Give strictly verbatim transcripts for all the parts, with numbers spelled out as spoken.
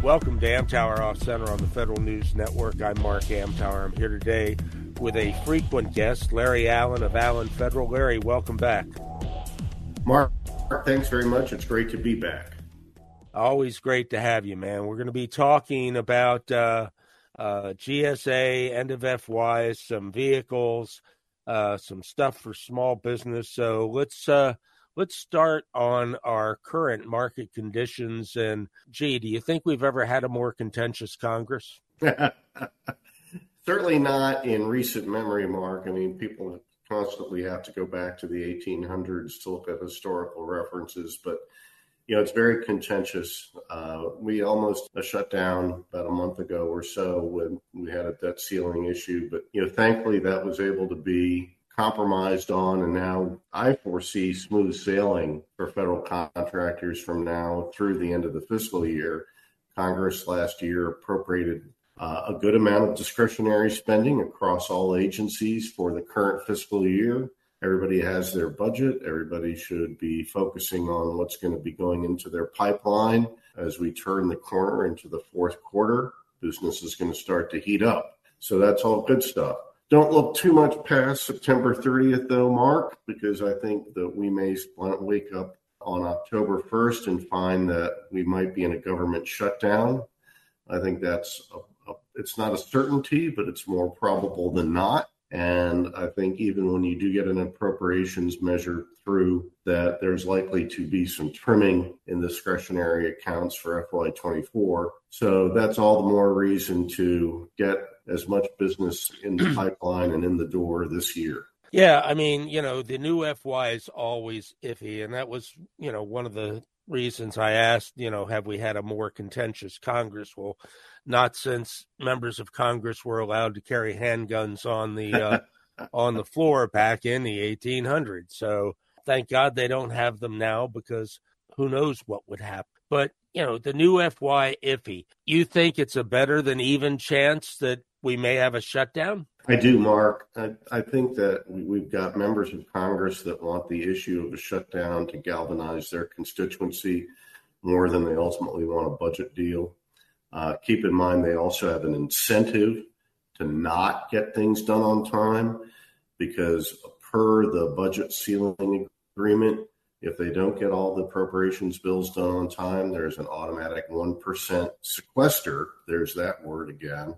Welcome to Amtower Off Center on the Federal News Network. I'm Mark Amtower. I'm here today with a frequent guest, Larry Allen of Allen Federal. Larry, welcome back. Mark, thanks very much. It's great to be back. Always great to have you, man. We're going to be talking about uh, uh, G S A, end of F Y, some vehicles, uh, some stuff for small business. So let's... Uh, Let's start on our current market conditions. And, gee, do you think we've ever had a more contentious Congress? Certainly not in recent memory, Mark. I mean, people constantly have to go back to the eighteen hundreds to look at historical references. But, you know, it's very contentious. Uh, we almost shut down about a month ago or so when we had a debt ceiling issue. But, you know, thankfully that was able to be compromised on, and now I foresee smooth sailing for federal contractors from now through the end of the fiscal year. Congress last year appropriated uh, a good amount of discretionary spending across all agencies for the current fiscal year. Everybody has their budget. Everybody should be focusing on what's going to be going into their pipeline. As we turn the corner into the fourth quarter, business is going to start to heat up. So that's all good stuff. Don't look too much past September thirtieth, though, Mark, because I think that we may wake up on October first and find that we might be in a government shutdown. I think that's a, a, it's not a certainty, but it's more probable than not. And I think even when you do get an appropriations measure through, that there's likely to be some trimming in discretionary accounts for F Y twenty-four. So that's all the more reason to get as much business in the pipeline and in the door this year. Yeah, I mean, you know, the new F Y is always iffy. And that was, you know, one of the reasons I asked, you know, have we had a more contentious Congress? Well, not since members of Congress were allowed to carry handguns on the uh, on the floor back in the eighteen hundreds. So thank God they don't have them now, because who knows what would happen. But, you know, the new F Y iffy. You think it's a better than even chance that we may have a shutdown? I do, Mark. I, I think that we've got members of Congress that want the issue of a shutdown to galvanize their constituency more than they ultimately want a budget deal. Uh, keep in mind, they also have an incentive to not get things done on time, because per the budget ceiling agreement, if they don't get all the appropriations bills done on time, there's an automatic one percent sequester. There's that word again.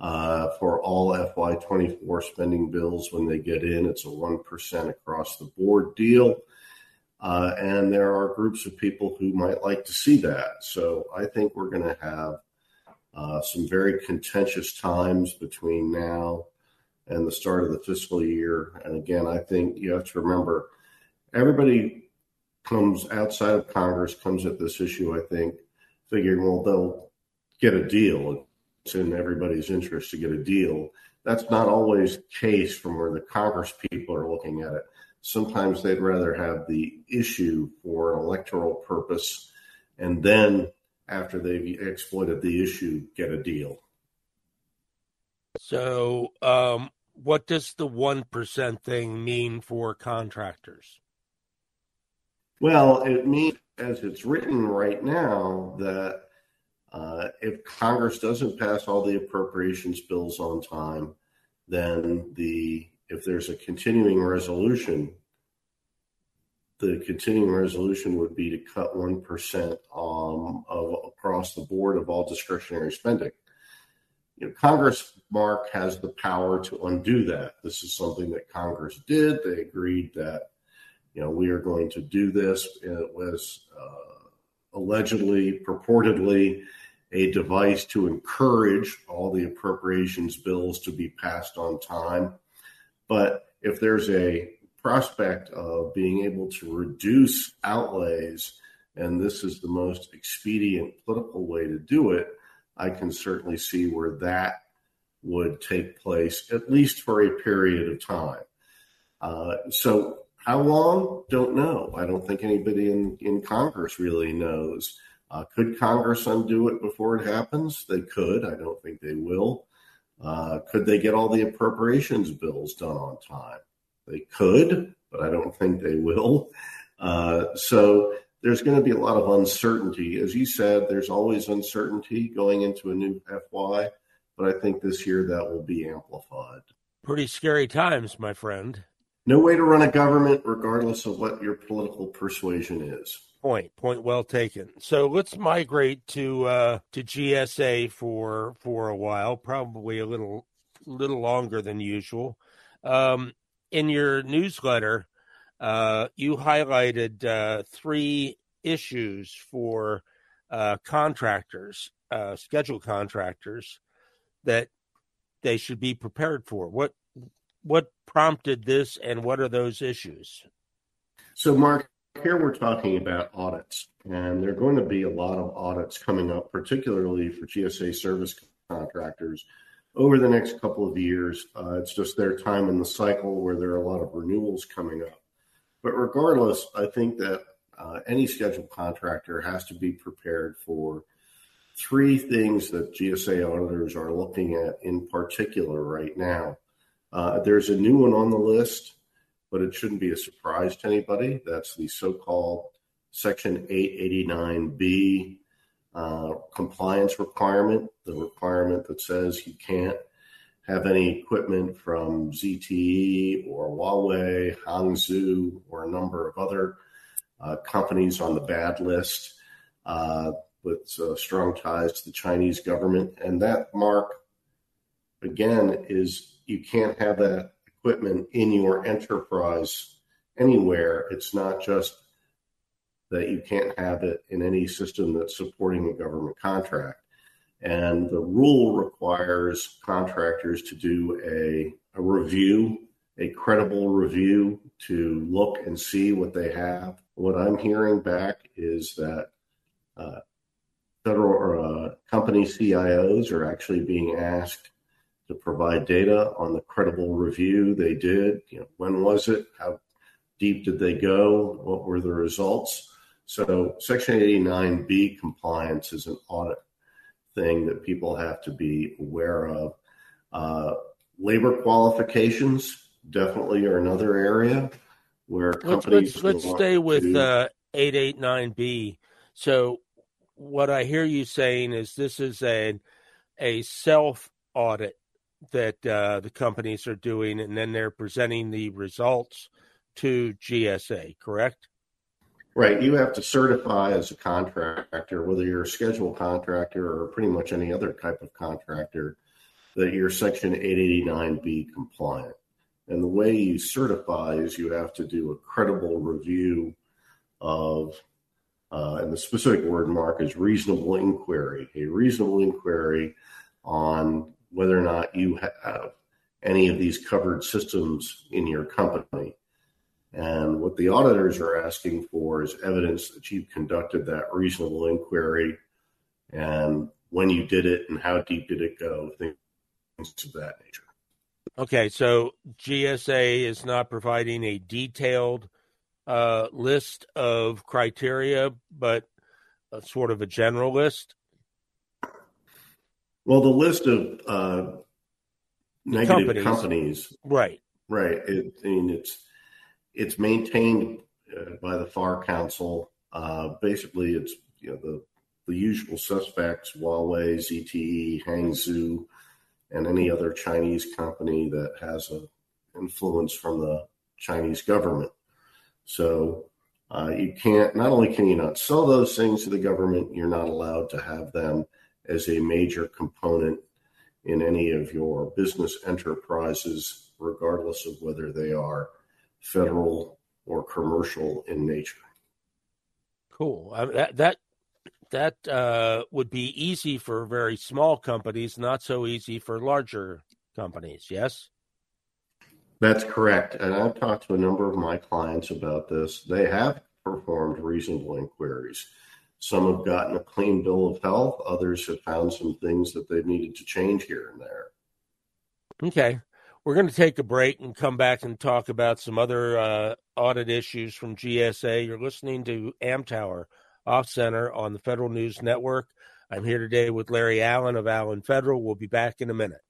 Uh, for all F Y twenty-four spending bills, when they get in, it's a one percent across the board deal. Uh, and there are groups of people who might like to see that. So I think we're going to have uh, some very contentious times between now and the start of the fiscal year. And again, I think you have to remember, everybody comes outside of Congress, comes at this issue, I think, figuring, well, they'll get a deal. It's in everybody's interest to get a deal. That's not always the case from where the Congress people are looking at it. Sometimes they'd rather have the issue for an electoral purpose, and then after they've exploited the issue, get a deal. So um, what does the one percent thing mean for contractors? Well, it means, as it's written right now, that Uh, if Congress doesn't pass all the appropriations bills on time, then the if there's a continuing resolution, the continuing resolution would be to cut one percent um, of across the board of all discretionary spending. You know, Congress, Mark, has the power to undo that. This is something that Congress did. They agreed that, you know, we are going to do this. And it was uh, allegedly, purportedly, a device to encourage all the appropriations bills to be passed on time. But if there's a prospect of being able to reduce outlays, and this is the most expedient political way to do it, I can certainly see where that would take place, at least for a period of time. Uh, so how long? Don't know. I don't think anybody in, in Congress really knows. Uh, could Congress undo it before it happens? They could. I don't think they will. Uh, could they get all the appropriations bills done on time? They could, but I don't think they will. Uh, so there's going to be a lot of uncertainty. As you said, there's always uncertainty going into a new F Y, but I think this year that will be amplified. Pretty scary times, my friend. No way to run a government, regardless of what your political persuasion is. Point. Point well taken. So let's migrate to uh, to G S A for for a while, probably a little little longer than usual. Um, in your newsletter, uh, you highlighted uh, three issues for uh, contractors, uh, scheduled contractors, that they should be prepared for. What what prompted this, and what are those issues? So, Mark, here we're talking about audits, and there are going to be a lot of audits coming up, particularly for G S A service contractors over the next couple of years. Uh, it's just their time in the cycle where there are a lot of renewals coming up. But regardless, I think that uh, any scheduled contractor has to be prepared for three things that G S A auditors are looking at in particular right now. Uh, there's a new one on the list, but it shouldn't be a surprise to anybody. That's the so-called Section eight eighty-nine B uh, compliance requirement, the requirement that says you can't have any equipment from Z T E or Huawei, Hangzhou, or a number of other uh, companies on the bad list uh, with uh, strong ties to the Chinese government. And that, Mark, again, is you can't have that equipment in your enterprise anywhere. It's not just that you can't have it in any system that's supporting a government contract. And the rule requires contractors to do a, a review, a credible review, to look and see what they have. What I'm hearing back is that uh, federal or, uh, company C I Os are actually being asked to provide data on the credible review they did. You know, when was it? How deep did they go? What were the results? So Section eighty-nine B compliance is an audit thing that people have to be aware of. Uh, labor qualifications definitely are another area where companies... Let's, let's, let's stay with to... uh, eight eighty-nine B. So what I hear you saying is this is a, a self-audit that uh, the companies are doing, and then they're presenting the results to G S A, correct? Right. You have to certify as a contractor, whether you're a scheduled contractor or pretty much any other type of contractor, that you're Section eight eighty-nine B compliant. And the way you certify is you have to do a credible review of, uh, and the specific word, Mark, is reasonable inquiry, a reasonable inquiry on whether or not you have any of these covered systems in your company. And what the auditors are asking for is evidence that you've conducted that reasonable inquiry and when you did it and how deep did it go, things of that nature. Okay, so G S A is not providing a detailed uh, list of criteria, but a sort of a general list. Well, the list of uh, negative companies. companies, right, right. It, I mean, it's it's maintained uh, by the F A R Council. Uh, basically, it's you know the the usual suspects: Huawei, Z T E, Hangzhou, and any other Chinese company that has an influence from the Chinese government. So uh, you can't. Not only can you not sell those things to the government, you're not allowed to have them as a major component in any of your business enterprises, regardless of whether they are federal or commercial in nature. Cool. I mean, that that, that uh, would be easy for very small companies, not so easy for larger companies, yes? That's correct. And I've talked to a number of my clients about this. They have performed reasonable inquiries. Some have gotten a clean bill of health. Others have found some things that they've needed to change here and there. Okay. We're going to take a break and come back and talk about some other uh, audit issues from G S A. You're listening to Amtower Off Center on the Federal News Network. I'm here today with Larry Allen of Allen Federal. We'll be back in a minute.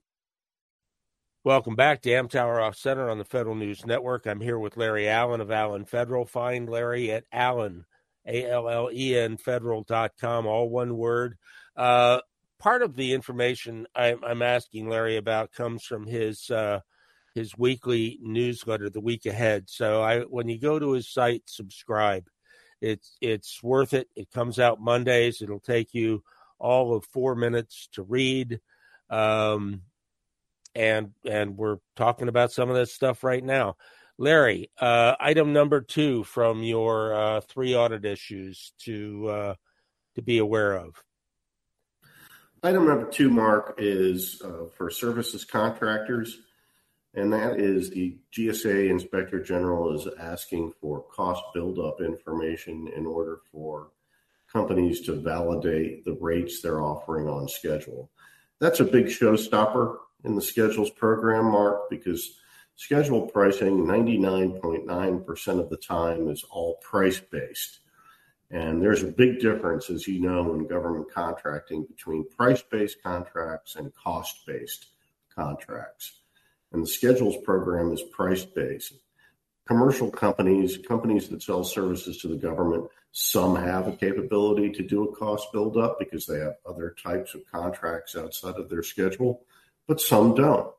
Welcome back to Amtower Off Center on the Federal News Network. I'm here with Larry Allen of Allen Federal. Find Larry at Allen, A L L E N, federal dot com, all one word. Uh, part of the information I'm, I'm asking Larry about comes from his uh, his weekly newsletter, The Week Ahead. So I, when you go to his site, subscribe. It's, it's worth it. It comes out Mondays. It'll take you all of four minutes to read. Um, and and we're talking about some of this stuff right now. Larry, uh, item number two from your uh, three audit issues to uh, to be aware of. Item number two, Mark, is uh, for services contractors, and that is the G S A Inspector General is asking for cost buildup information in order for companies to validate the rates they're offering on schedule. That's a big showstopper in the schedules program, Mark, because schedule pricing ninety-nine point nine percent of the time is all price-based. And there's a big difference, as you know, in government contracting between price-based contracts and cost-based contracts. And the schedules program is price-based. Commercial companies, companies that sell services to the government, some have a capability to do a cost buildup because they have other types of contracts outside of their schedule, but some don't.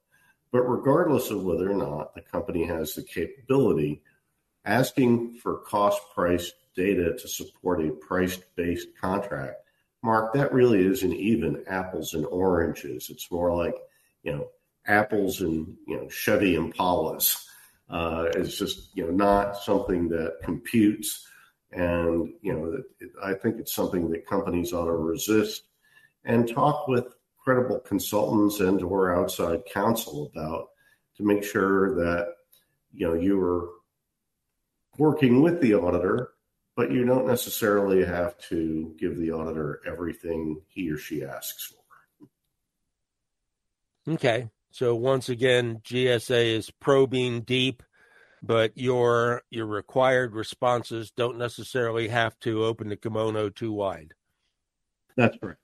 But regardless of whether or not the company has the capability, asking for cost-price data to support a price-based contract, Mark, that really isn't even apples and oranges. It's more like, you know, apples and, you know, Chevy Impalas. Uh, it's just, you know, not something that computes. And, you know, it, it, I think it's something that companies ought to resist and talk with credible consultants and or outside counsel about to make sure that, you know, you are working with the auditor, but you don't necessarily have to give the auditor everything he or she asks for. Okay. So once again, G S A is probing deep, but your your required responses don't necessarily have to open the kimono too wide. That's right.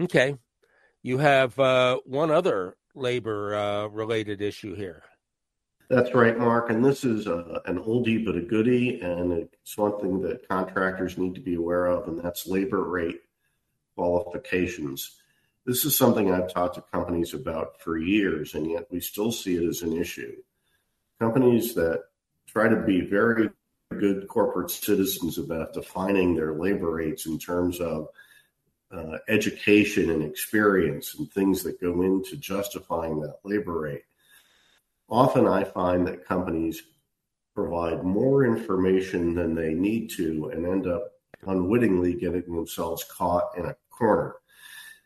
Okay. You have uh, one other labor-related uh, issue here. That's right, Mark. And this is a, an oldie but a goodie, and it's one thing that contractors need to be aware of, and that's labor rate qualifications. This is something I've talked to companies about for years, and yet we still see it as an issue. Companies that try to be very good corporate citizens about defining their labor rates in terms of uh, education and experience and things that go into justifying that labor rate. Often I find that companies provide more information than they need to and end up unwittingly getting themselves caught in a corner.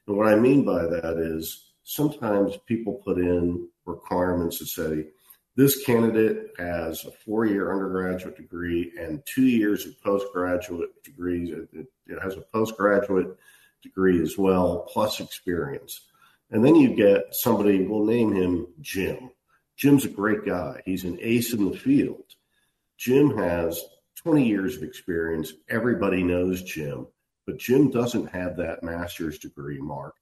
And what I mean by that is sometimes people put in requirements that say, this candidate has a four-year undergraduate degree and two years of postgraduate degrees. It, it has a postgraduate degree as well, plus experience. And then you get somebody, we'll name him Jim. Jim's a great guy. He's an ace in the field. Jim has twenty years of experience. Everybody knows Jim. But Jim doesn't have that master's degree, Mark.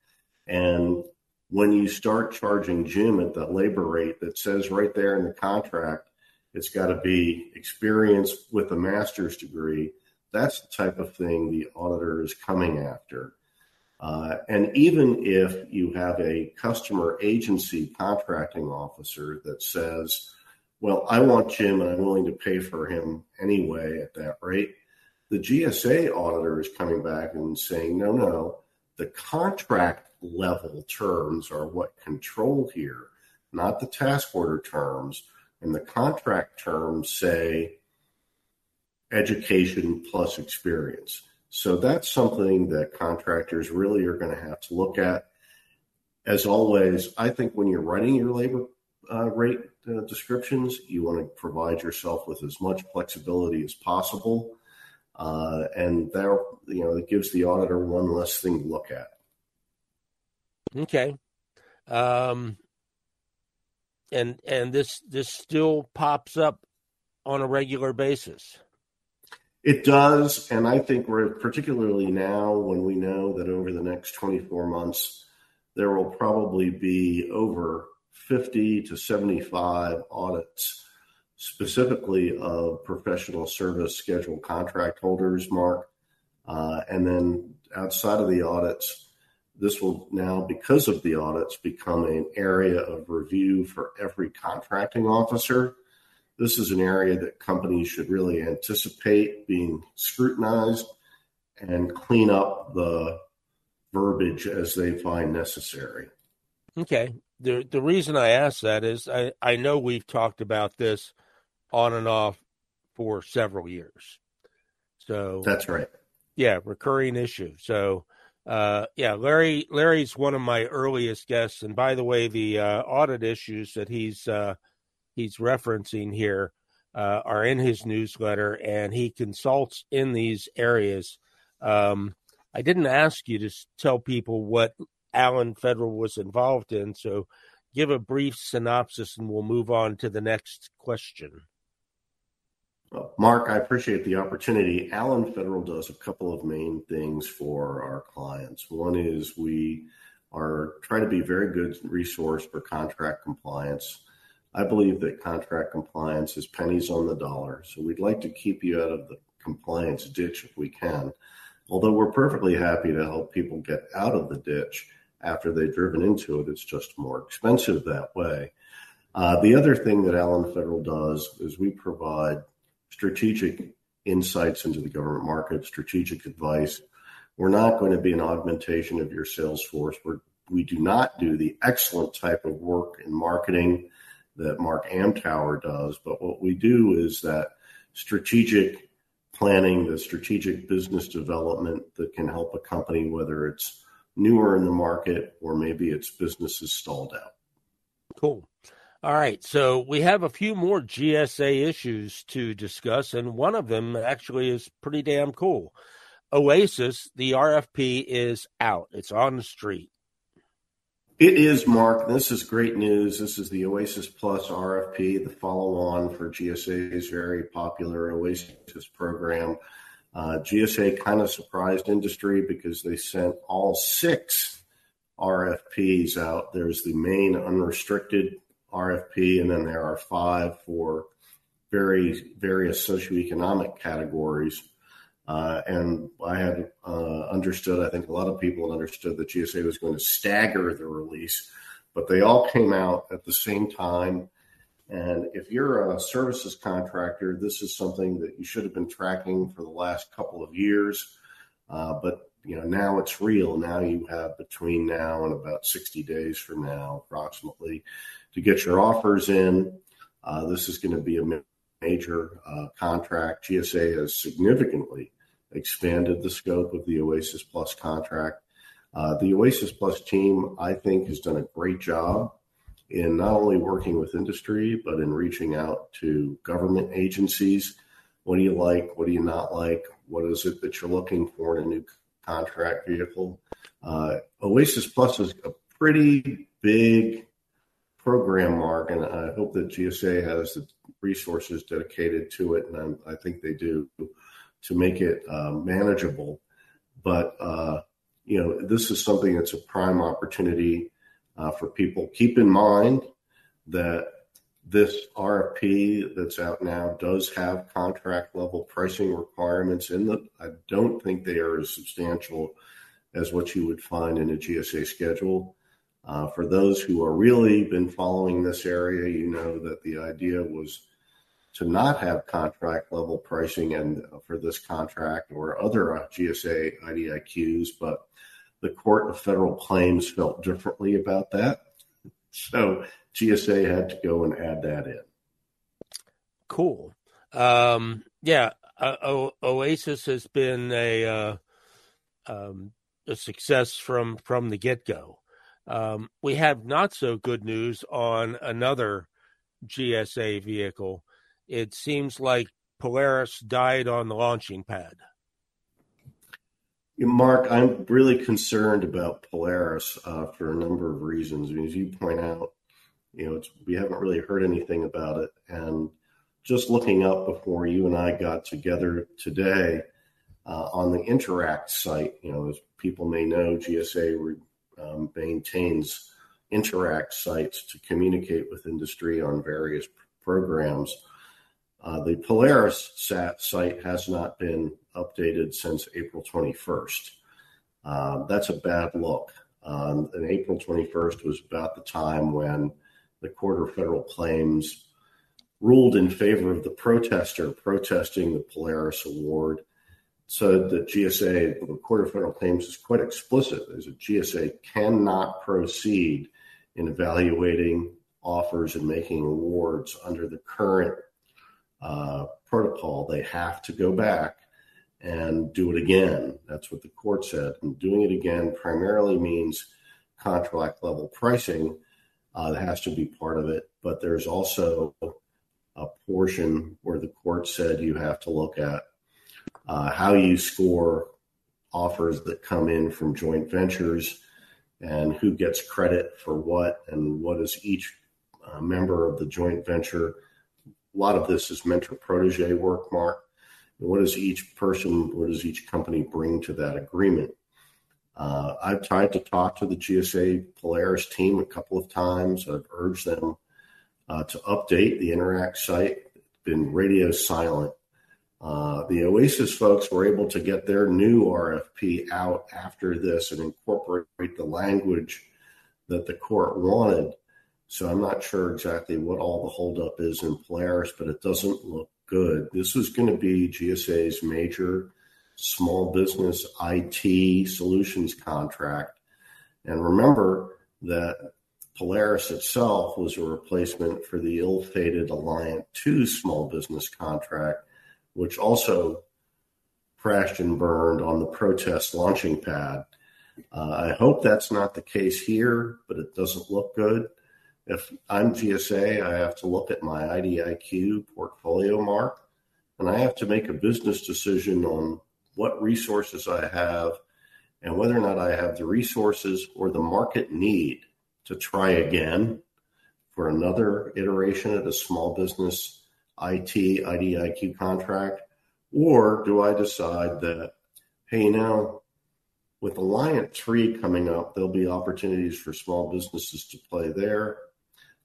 And when you start charging Jim at the labor rate that says right there in the contract, it's got to be experience with a master's degree. That's the type of thing the auditor is coming after. Uh, and even if you have a customer agency contracting officer that says, well, I want Jim and I'm willing to pay for him anyway at that rate, the G S A auditor is coming back and saying, no, no, the contract level terms are what control here, not the task order terms. And the contract terms say education plus experience. So that's something that contractors really are going to have to look at. As always, I think when you're writing your labor uh, rate uh, descriptions, you want to provide yourself with as much flexibility as possible. Uh, and that, you know, that gives the auditor one less thing to look at. Okay. Um, and and this this still pops up on a regular basis. It does, and I think we're particularly now when we know that over the next twenty-four months, there will probably be over fifty to seventy-five audits, specifically of professional service scheduled contract holders, Mark. Uh, and then outside of the audits, this will now, because of the audits, become an area of review for every contracting officer. This is an area that companies should really anticipate being scrutinized and clean up the verbiage as they find necessary. Okay. The the reason I ask that is I, I know we've talked about this on and off for several years. So that's right. Yeah, recurring issue. So uh, yeah, Larry Larry's one of my earliest guests. And by the way, the uh, audit issues that he's uh, he's referencing here uh, are in his newsletter, and he consults in these areas. Um, I didn't ask you to tell people what Allen Federal was involved in, so give a brief synopsis and we'll move on to the next question. Well, Mark, I appreciate the opportunity. Allen Federal does a couple of main things for our clients. One is we are trying to be a very good resource for contract compliance. I believe that contract compliance is pennies on the dollar. So we'd like to keep you out of the compliance ditch if we can, although we're perfectly happy to help people get out of the ditch after they've driven into it. It's just more expensive that way. Uh, the other thing that Allen Federal does is we provide strategic insights into the government market, strategic advice. We're not going to be an augmentation of your sales force. We're, we do not do the excellent type of work in marketing that Mark Amtower does, but what we do is that strategic planning, the strategic business development that can help a company, whether it's newer in the market or maybe its business is stalled out. Cool. All right. So we have a few more G S A issues to discuss, and one of them actually is pretty damn cool. OASIS, the R F P is out. It's on the street. It is, Mark. This is great news. This is the OASIS Plus R F P, the follow-on for G S A's very popular OASIS program. Uh, G S A kind of surprised industry because they sent all six R F Ps out. There's the main unrestricted R F P, and then there are five for very various socioeconomic categories. Uh, and I had uh, understood, I think a lot of people understood that G S A was going to stagger the release, but they all came out at the same time. And if you're a services contractor, this is something that you should have been tracking for the last couple of years. Uh, but, you know, now it's real. Now you have between now and about sixty days from now, approximately, to get your offers in. Uh, this is going to be a major uh, contract. G S A has significantly expanded the scope of the OASIS Plus contract. Uh, the OASIS Plus team, I think, has done a great job in not only working with industry, but in reaching out to government agencies. What do you like? What do you not like? What is it that you're looking for in a new contract vehicle? Uh, OASIS Plus is a pretty big program, Mark, and I hope that G S A has the resources dedicated to it, and I'm, I think they do, to make it uh, manageable. But, uh, you know, this is something that's a prime opportunity uh, for people. Keep in mind that this R F P that's out now does have contract-level pricing requirements in it. I don't think they are as substantial as what you would find in a G S A schedule. Uh, for those who are really been following this area, you know that the idea was to not have contract level pricing and uh, for this contract or other uh, G S A I D I Qs, but the Court of Federal Claims felt differently about that. So G S A had to go and add that in. Cool. Um, yeah, uh, o- OASIS has been a, uh, um, a success from, from the get-go. Um, we have not so good news on another G S A vehicle. It seems like Polaris died on the launching pad. Mark, I'm really concerned about Polaris uh, for a number of reasons. I mean, as you point out, you know, it's, we haven't really heard anything about it. And just looking up before you and I got together today uh, on the Interact site, you know, as people may know, G S A re, um, maintains Interact sites to communicate with industry on various p- programs. Uh, the Polaris sat site has not been updated since April twenty-first. Uh, that's a bad look. Um, and April twenty-first was about the time when the Court of Federal Claims ruled in favor of the protester protesting the Polaris award. So the G S A, the Court of Federal Claims, is quite explicit. There's a G S A cannot proceed in evaluating offers and making awards under the current uh, protocol. They have to go back and do it again. That's what the court said. And doing it again primarily means contract level pricing. Uh, that has to be part of it. But there's also a portion where the court said you have to look at uh, how you score offers that come in from joint ventures and who gets credit for what and what is each uh, member of the joint venture. A lot of this is mentor-protege work, Mark. What does each person, what does each company bring to that agreement? Uh, I've tried to talk to the G S A Polaris team a couple of times. I've urged them uh, to update the Interact site. It's been radio silent. Uh, the OASIS folks were able to get their new R F P out after this and incorporate the language that the court wanted. So I'm not sure exactly what all the holdup is in Polaris, but it doesn't look good. This is going to be G S A's major small business I T solutions contract. And remember that Polaris itself was a replacement for the ill-fated Alliant two small business contract, which also crashed and burned on the protest launching pad. Uh, I hope that's not the case here, but it doesn't look good. If I'm G S A, I have to look at my I D I Q portfolio, Mark, and I have to make a business decision on what resources I have and whether or not I have the resources or the market need to try again for another iteration at a small business I T, I D I Q contract, or do I decide that, hey, you know, with Alliant three coming up, there'll be opportunities for small businesses to play there.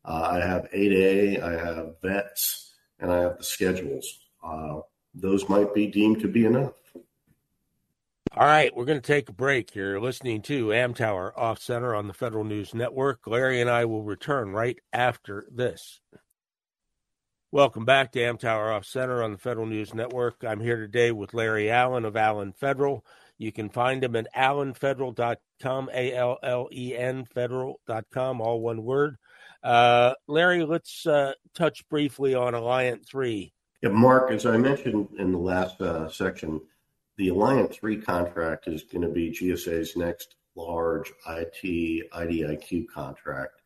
Uh, I have eight A, I have vets, and I have the schedules. Uh, those might be deemed to be enough. All right, we're going to take a break here. You're listening to Amtower Off Center on the Federal News Network. Larry and I will return right after this. Welcome back to Amtower Off Center on the Federal News Network. I'm here today with Larry Allen of Allen Federal. You can find him at allen federal dot com, A L L E N, federal dot com, all one word. Uh, Larry, let's uh, touch briefly on Alliant three. Yeah, Mark, as I mentioned in the last uh, section, the Alliant three contract is going to be G S A's next large I T, I D I Q contract,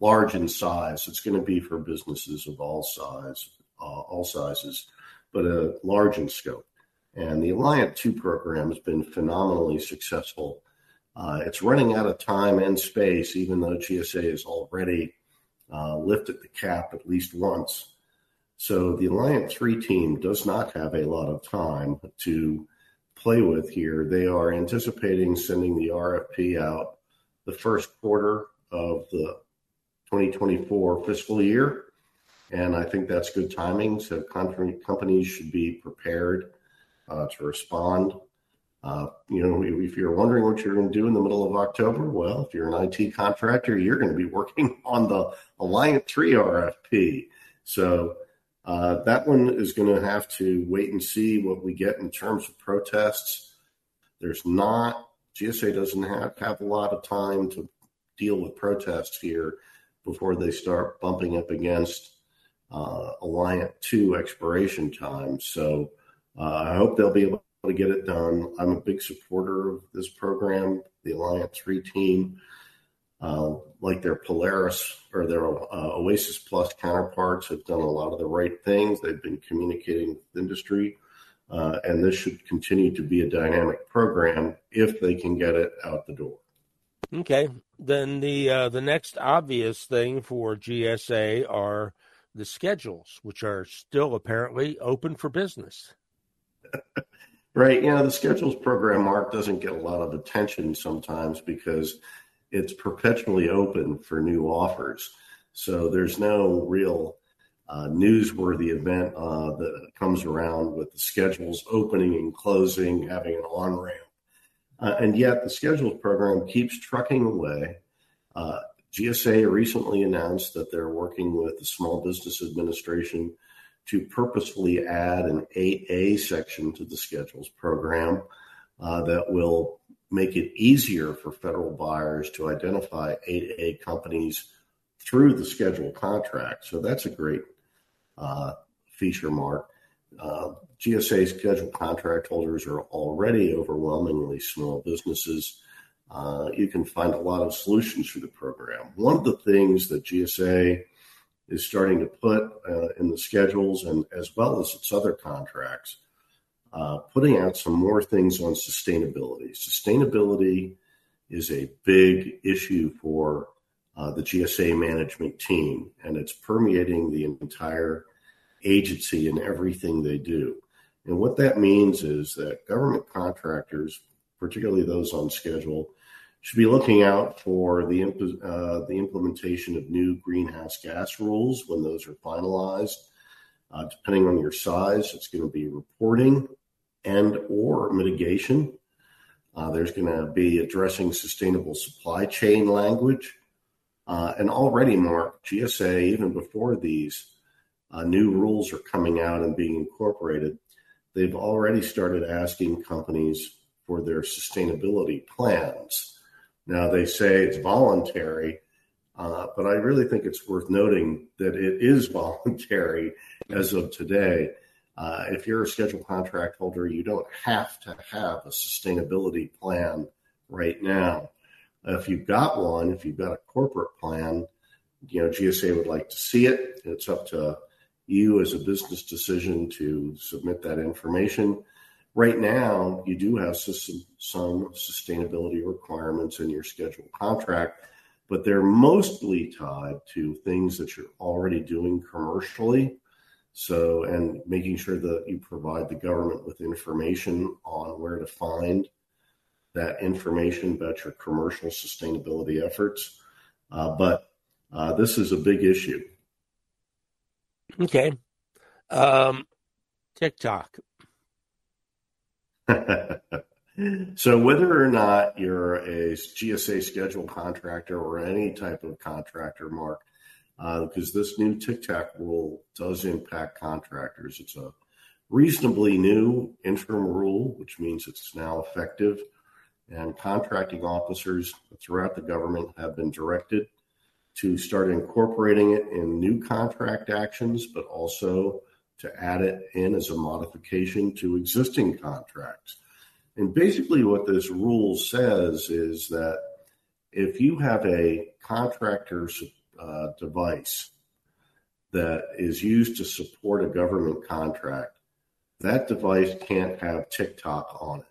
large in size. It's going to be for businesses of all size, uh, all sizes, but uh, large in scope. And the Alliant two program has been phenomenally successful. Uh, it's running out of time and space, even though G S A has already uh, lifted the cap at least once. So the Alliant three team does not have a lot of time to play with here. They are anticipating sending the R F P out the first quarter of the twenty twenty-four fiscal year. And I think that's good timing. So companies should be prepared Uh, to respond. Uh, you know, if you're wondering what you're going to do in the middle of October, well, if you're an I T contractor, you're going to be working on the Alliant three R F P. So uh, that one is going to have to wait and see what we get in terms of protests. There's not, G S A doesn't have, have a lot of time to deal with protests here before they start bumping up against uh, Alliant two expiration time. So Uh, I hope they'll be able to get it done. I'm a big supporter of this program, the Alliant three team, uh, like their Polaris or their uh, OASIS Plus counterparts have done a lot of the right things. They've been communicating with industry Uh, and this should continue to be a dynamic program if they can get it out the door. Okay. Then the uh, the next obvious thing for G S A are the schedules, which are still apparently open for business. Right. You know, the schedules program, Mark, doesn't get a lot of attention sometimes because it's perpetually open for new offers. So there's no real uh, newsworthy event uh, that comes around with the schedules opening and closing, having an on-ramp. Uh, and yet the schedules program keeps trucking away. Uh, G S A recently announced that they're working with the Small Business Administration to purposefully add an eight A section to the schedules program uh, that will make it easier for federal buyers to identify eight A companies through the schedule contract. So that's a great uh, feature, Mark. Uh, G S A schedule contract holders are already overwhelmingly small businesses. Uh, you can find a lot of solutions through the program. One of the things that G S A is starting to put uh, in the schedules, and as well as its other contracts, uh, putting out some more things on sustainability. Sustainability is a big issue for uh, the G S A management team, and it's permeating the entire agency in everything they do. And what that means is that government contractors, particularly those on schedule, should be looking out for the imp- uh, the implementation of new greenhouse gas rules when those are finalized. Uh, depending on your size, it's going to be reporting and or mitigation. Uh, there's going to be addressing sustainable supply chain language. Uh, and already, Mark, G S A, even before these uh, new rules are coming out and being incorporated, they've already started asking companies for their sustainability plans. Now, they say it's voluntary, uh, but I really think it's worth noting that it is voluntary as of today. Uh, if you're a scheduled contract holder, you don't have to have a sustainability plan right now. If you've got one, if you've got a corporate plan, you know, G S A would like to see it. It's up to you as a business decision to submit that information. Right now, you do have some, some sustainability requirements in your schedule contract, but they're mostly tied to things that you're already doing commercially. So, and making sure that you provide the government with information on where to find that information about your commercial sustainability efforts. Uh, but uh, this is a big issue. Okay. Um, TikTok. So whether or not you're a G S A schedule contractor or any type of contractor, Mark, uh, because this new TikTok rule does impact contractors. It's a reasonably new interim rule, which means it's now effective. And contracting officers throughout the government have been directed to start incorporating it in new contract actions, but also to add it in as a modification to existing contracts. And basically what this rule says is that if you have a contractor's uh, device that is used to support a government contract, that device can't have TikTok on it.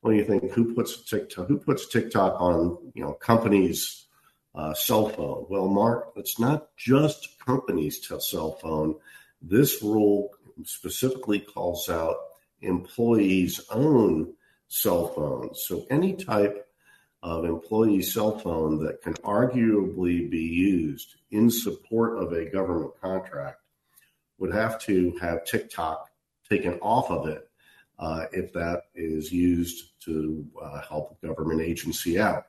Well, you think, who puts TikTok, who puts TikTok on, you know, companies' uh, cell phone? Well, Mark, it's not just companies' t- cell phone. This rule specifically calls out employees' own cell phones. So any type of employee cell phone that can arguably be used in support of a government contract would have to have TikTok taken off of it uh, if that is used to uh, help a government agency out.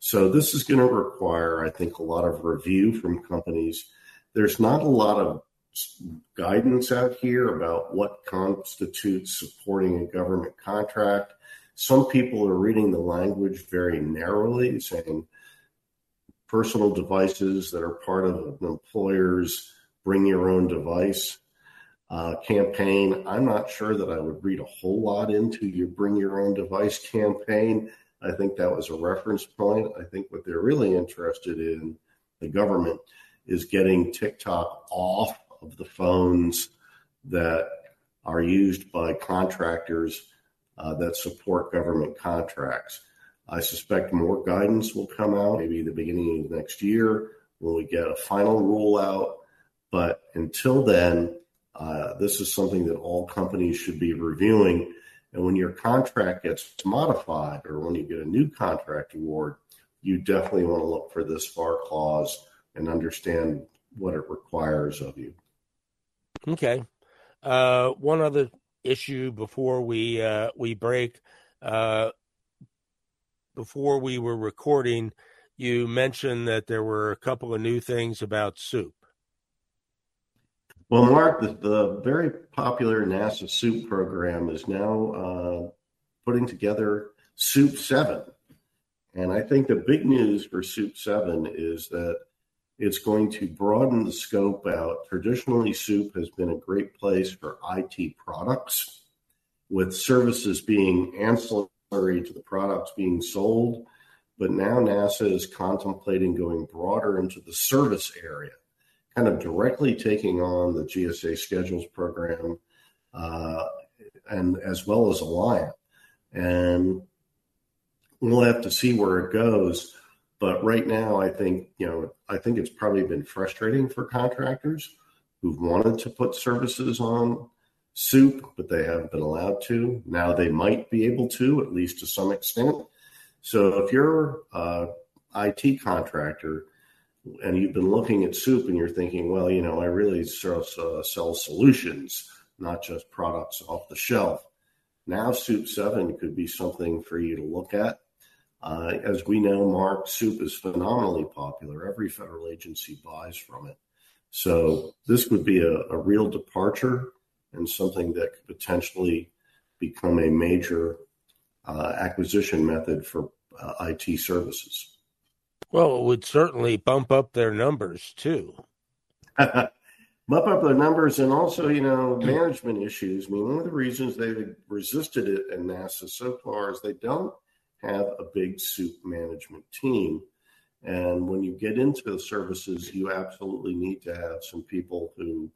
So this is going to require, I think, a lot of review from companies. There's not a lot of guidance out here about what constitutes supporting a government contract. Some people are reading the language very narrowly, saying personal devices that are part of an employer's bring your own device uh, campaign. I'm not sure that I would read a whole lot into your bring your own device campaign. I think that was a reference point. I think what they're really interested in, the government, is getting TikTok off of the phones that are used by contractors uh, that support government contracts. I suspect more guidance will come out maybe the beginning of next year when we get a final rule out. But until then, uh, this is something that all companies should be reviewing. And when your contract gets modified or when you get a new contract award, you definitely want to look for this F A R clause and understand what it requires of you. Okay. Uh, one other issue before we uh, we break. Uh, before we were recording, you mentioned that there were a couple of new things about SEWP. Well, Mark, the, the very popular NASA SEWP program is now uh, putting together SEWP seven. And I think the big news for SEWP seven is that it's going to broaden the scope out. Traditionally, SEWP has been a great place for I T products, with services being ancillary to the products being sold. But now NASA is contemplating going broader into the service area, kind of directly taking on the G S A schedules program, uh, and as well as Alliant. And we'll have to see where it goes. But right now, I think, you know, I think it's probably been frustrating for contractors who've wanted to put services on SEWP, but they haven't been allowed to. Now they might be able to, at least to some extent. So if you're an I T contractor and you've been looking at SEWP and you're thinking, well, you know, I really sell, uh, sell solutions, not just products off the shelf. Now SEWP seven could be something for you to look at. Uh, as we know, Mark, SEWP is phenomenally popular. Every federal agency buys from it. So this would be a, a real departure and something that could potentially become a major uh, acquisition method for uh, I T services. Well, it would certainly bump up their numbers, too. Bump up their numbers and also, you know, management issues. I mean, one of the reasons they've resisted it in NASA so far is they don't have a big SEWP management team. And when you get into the services, you absolutely need to have some people who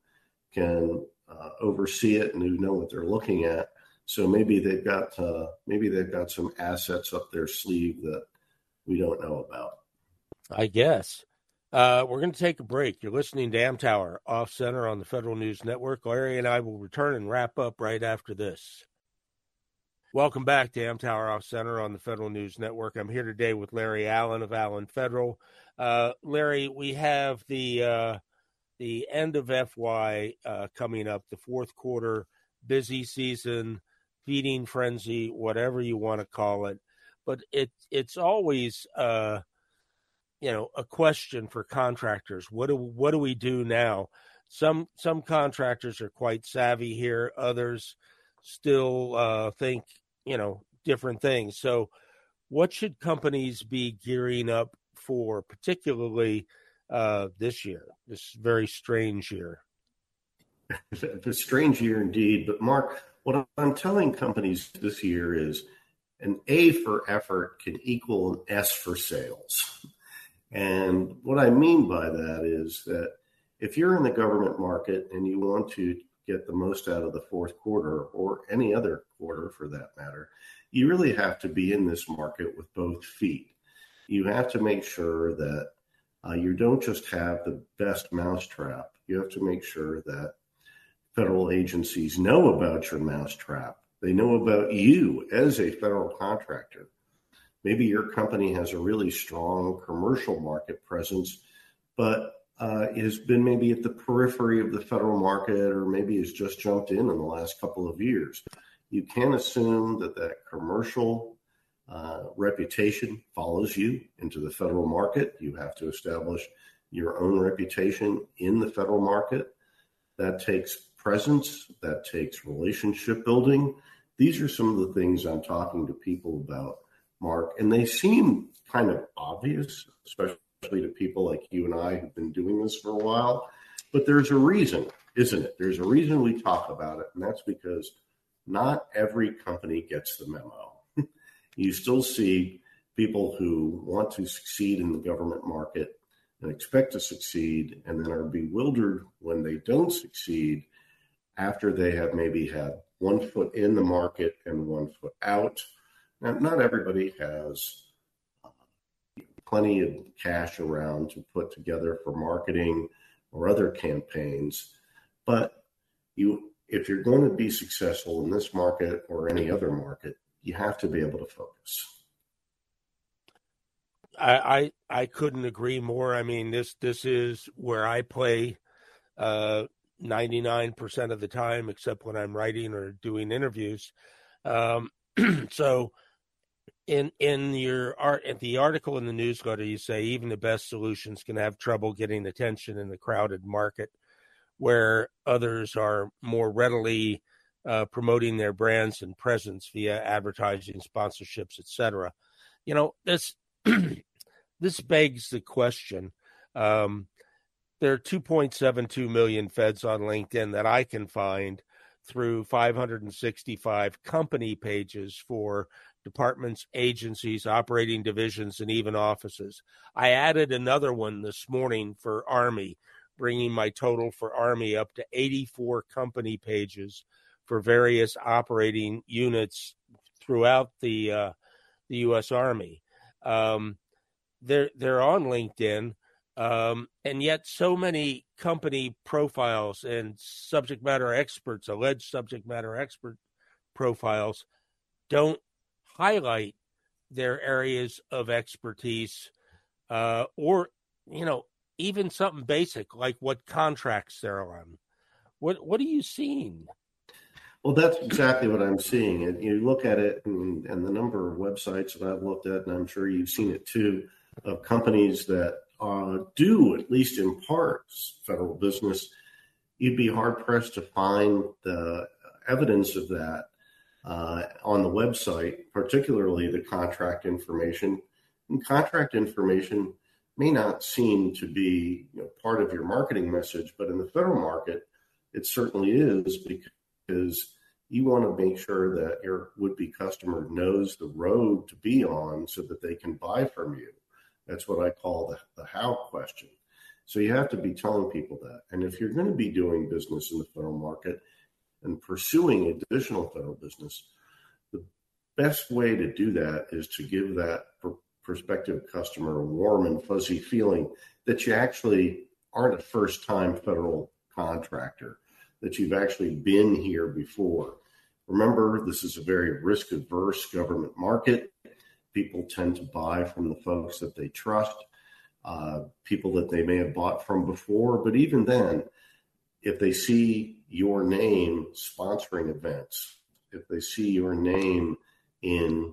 can uh, oversee it and who know what they're looking at. So maybe they've got uh, maybe they've got some assets up their sleeve that we don't know about. I guess. Uh, we're going to take a break. You're listening to Amtower Off Center on the Federal News Network. Larry and I will return and wrap up right after this. Welcome back to Amtower Off Center on the Federal News Network. I'm here today with Larry Allen of Allen Federal. Uh, Larry, we have the uh, the end of F Y uh, coming up, the fourth quarter, busy season, feeding frenzy, whatever you want to call it. But it it's always uh, you know a question for contractors. What do what do we do now? Some some contractors are quite savvy here. Others still uh, think, you know, different things. So what should companies be gearing up for, particularly uh, this year, this very strange year? It's a strange year indeed. But, Mark, what I'm telling companies this year is an A for effort can equal an S for sales. And what I mean by that is that if you're in the government market and you want to get the most out of the fourth quarter or any other quarter for that matter, you really have to be in this market with both feet. You have to make sure that uh, you don't just have the best mousetrap. You have to make sure that federal agencies know about your mousetrap. They know about you as a federal contractor. Maybe your company has a really strong commercial market presence, but Uh, has been maybe at the periphery of the federal market or maybe has just jumped in in the last couple of years. You can assume that that commercial uh, reputation follows you into the federal market. You have to establish your own reputation in the federal market. That takes presence. That takes relationship building. These are some of the things I'm talking to people about, Mark, and they seem kind of obvious, especially to people like you and I who've been doing this for a while, but there's a reason, isn't it? There's a reason we talk about it, and that's because not every company gets the memo. You still see people who want to succeed in the government market and expect to succeed and then are bewildered when they don't succeed after they have maybe had one foot in the market and one foot out. Now, not everybody has plenty of cash around to put together for marketing or other campaigns, but you, if you're going to be successful in this market or any other market, you have to be able to focus. I, I, I couldn't agree more. I mean, this, this is where I play uh, ninety-nine percent of the time, except when I'm writing or doing interviews. Um, so in, in your art, at the article in the newsletter, you say even the best solutions can have trouble getting attention in the crowded market where others are more readily uh, promoting their brands and presence via advertising, sponsorships, et cetera. You know, this, this begs the question. Um, there are two point seven two million feds on LinkedIn that I can find through five hundred sixty-five company pages for departments, agencies, operating divisions, and even offices. I added another one this morning for Army, bringing my total for Army up to eighty-four company pages for various operating units throughout the uh, the U S Army. Um, they're, they're on LinkedIn, um, and yet so many company profiles and subject matter experts, alleged subject matter expert profiles, don't highlight their areas of expertise, uh, or, you know, even something basic like what contracts they're on. What, what are you seeing? Well, that's exactly what I'm seeing. And you look at it, and, and the number of websites that I've looked at, and I'm sure you've seen it too, of companies that uh, do, at least in part, federal business. You'd be hard-pressed to find the evidence of that uh, on the website, particularly the contract information. And contract information may not seem to be, you know, part of your marketing message, but in the federal market, it certainly is, because is you want to make sure that your would-be customer knows the road to be on so that they can buy from you. That's what I call the, the how question. So you have to be telling people that. And if you're going to be doing business in the federal market and pursuing additional federal business, the best way to do that is to give that pr- prospective customer a warm and fuzzy feeling that you actually aren't a first-time federal contractor, that you've actually been here before. Remember, this is a very risk-averse government market. People tend to buy from the folks that they trust, uh, people that they may have bought from before. But even then, if they see your name sponsoring events, if they see your name in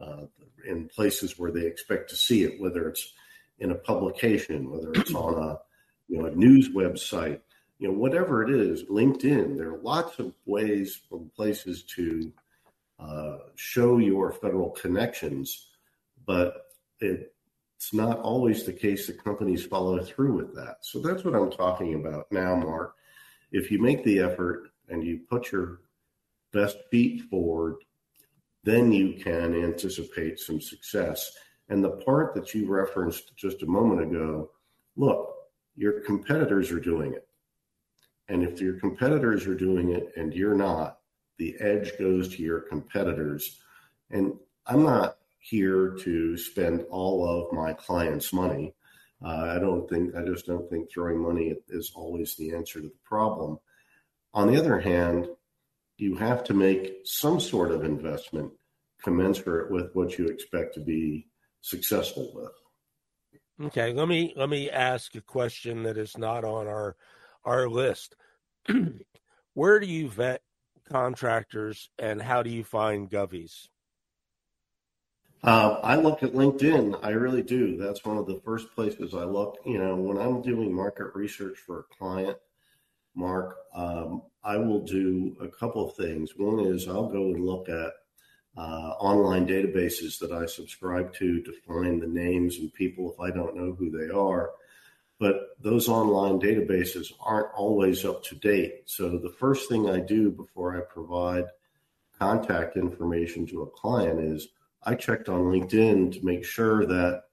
uh, in places where they expect to see it, whether it's in a publication, whether it's on a, you know, a news website, you know, whatever it is, LinkedIn, there are lots of ways and places to uh, show your federal connections, but it, it's not always the case that companies follow through with that. So that's what I'm talking about now, Mark. If you make the effort and you put your best feet forward, then you can anticipate some success. And the part that you referenced just a moment ago, look, your competitors are doing it. And if your competitors are doing it and you're not, the edge goes to your competitors. And I'm not here to spend all of my clients' money. Uh, I don't think, I just don't think throwing money is always the answer to the problem. On the other hand, you have to make some sort of investment commensurate with what you expect to be successful with. Okay, let me let me ask a question that is not on our our list. Where do you vet contractors and how do you find govies? Uh, I look at LinkedIn. I really do. That's one of the first places I look. You know, when I'm doing market research for a client, Mark, um, I will do a couple of things. One is I'll go and look at uh, online databases that I subscribe to to find the names and people if I don't know who they are. But those online databases aren't always up to date. So the first thing I do before I provide contact information to a client is I checked on LinkedIn to make sure that,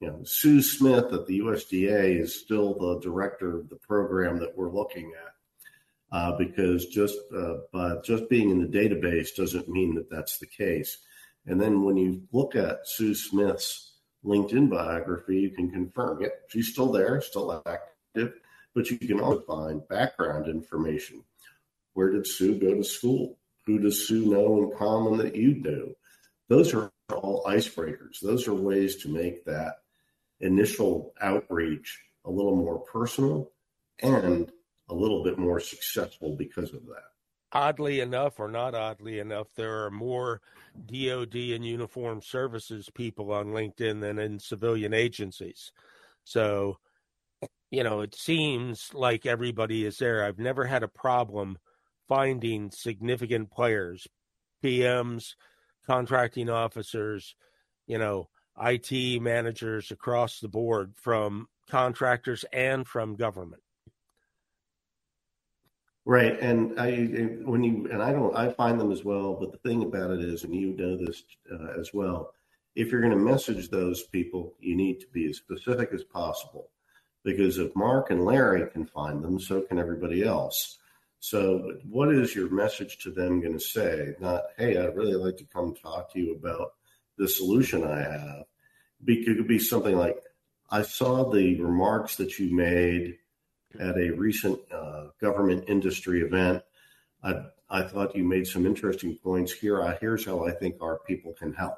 you know, Sue Smith at the U S D A is still the director of the program that we're looking at. uh, because just uh, but just being in the database doesn't mean that that's the case. And then when you look at Sue Smith's LinkedIn biography, you can confirm it. She's still there, still active, but you can also find background information. Where did Sue go to school? Who does Sue know in common that you do? Those are all icebreakers. Those are ways to make that initial outreach a little more personal and a little bit more successful because of that. Oddly enough, or not oddly enough, there are more D O D and uniformed services people on LinkedIn than in civilian agencies. So, you know, it seems like everybody is there. I've never had a problem finding significant players, P Ms, contracting officers, you know, I T managers across the board, from contractors and from government. Right. And I, when you, and I don't, I find them as well, but the thing about it is, and you know this uh, as well, if you're going to message those people, you need to be as specific as possible, because if Mark and Larry can find them, so can everybody else. So what is your message to them going to say? Not, hey, I'd really like to come talk to you about the solution I have. It could be something like, I saw the remarks that you made at a recent uh, government industry event. I, I thought you made some interesting points here. I, here's how I think our people can help.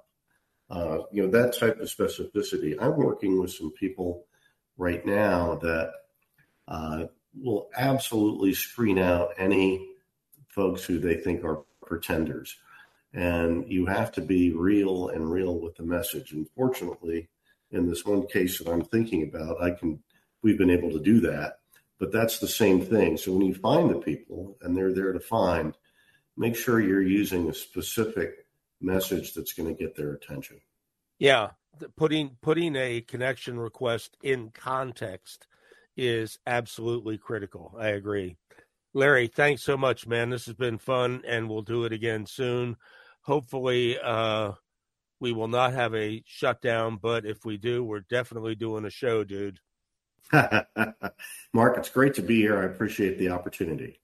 Uh, you know, that type of specificity. I'm working with some people right now that uh, will absolutely screen out any folks who they think are pretenders. And you have to be real and real with the message. And fortunately, in this one case that I'm thinking about, I can we've been able to do that. But that's the same thing. So when you find the people and they're there to find, make sure you're using a specific message that's going to get their attention. Yeah. Putting, putting a connection request in context is absolutely critical. I agree. Larry, thanks so much, man. This has been fun, and we'll do it again soon. Hopefully uh, we will not have a shutdown, but if we do, we're definitely doing a show, dude. Mark, it's great to be here. I appreciate the opportunity.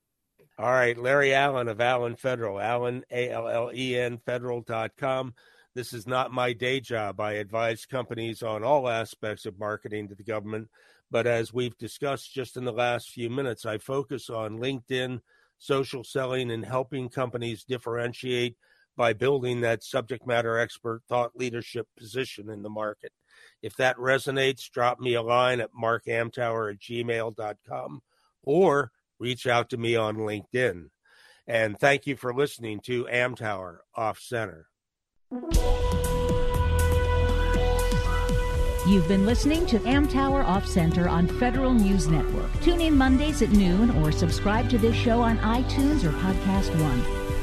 All right. Larry Allen of Allen Federal, Allen, A L L E N, federal dot com. This is not my day job. I advise companies on all aspects of marketing to the government. But as we've discussed just in the last few minutes, I focus on LinkedIn, social selling, and helping companies differentiate by building that subject matter expert thought leadership position in the market. If that resonates, drop me a line at mark amtower at gmail dot com or reach out to me on LinkedIn. And thank you for listening to Amtower Off Center. You've been listening to Amtower Off Center on Federal News Network. Tune in Mondays at noon or subscribe to this show on iTunes or Podcast One.